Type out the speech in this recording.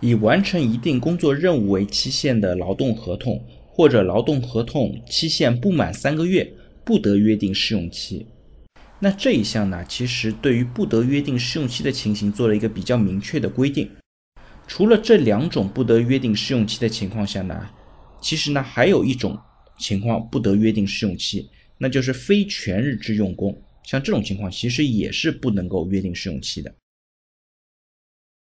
以完成一定工作任务为期限的劳动合同，或者劳动合同期限不满3个月，不得约定试用期。那这一项呢，其实对于不得约定试用期的情形做了一个比较明确的规定。除了这2种不得约定试用期的情况下呢，其实呢还有一种情况不得约定试用期，那就是非全日制用工，像这种情况其实也是不能够约定试用期的。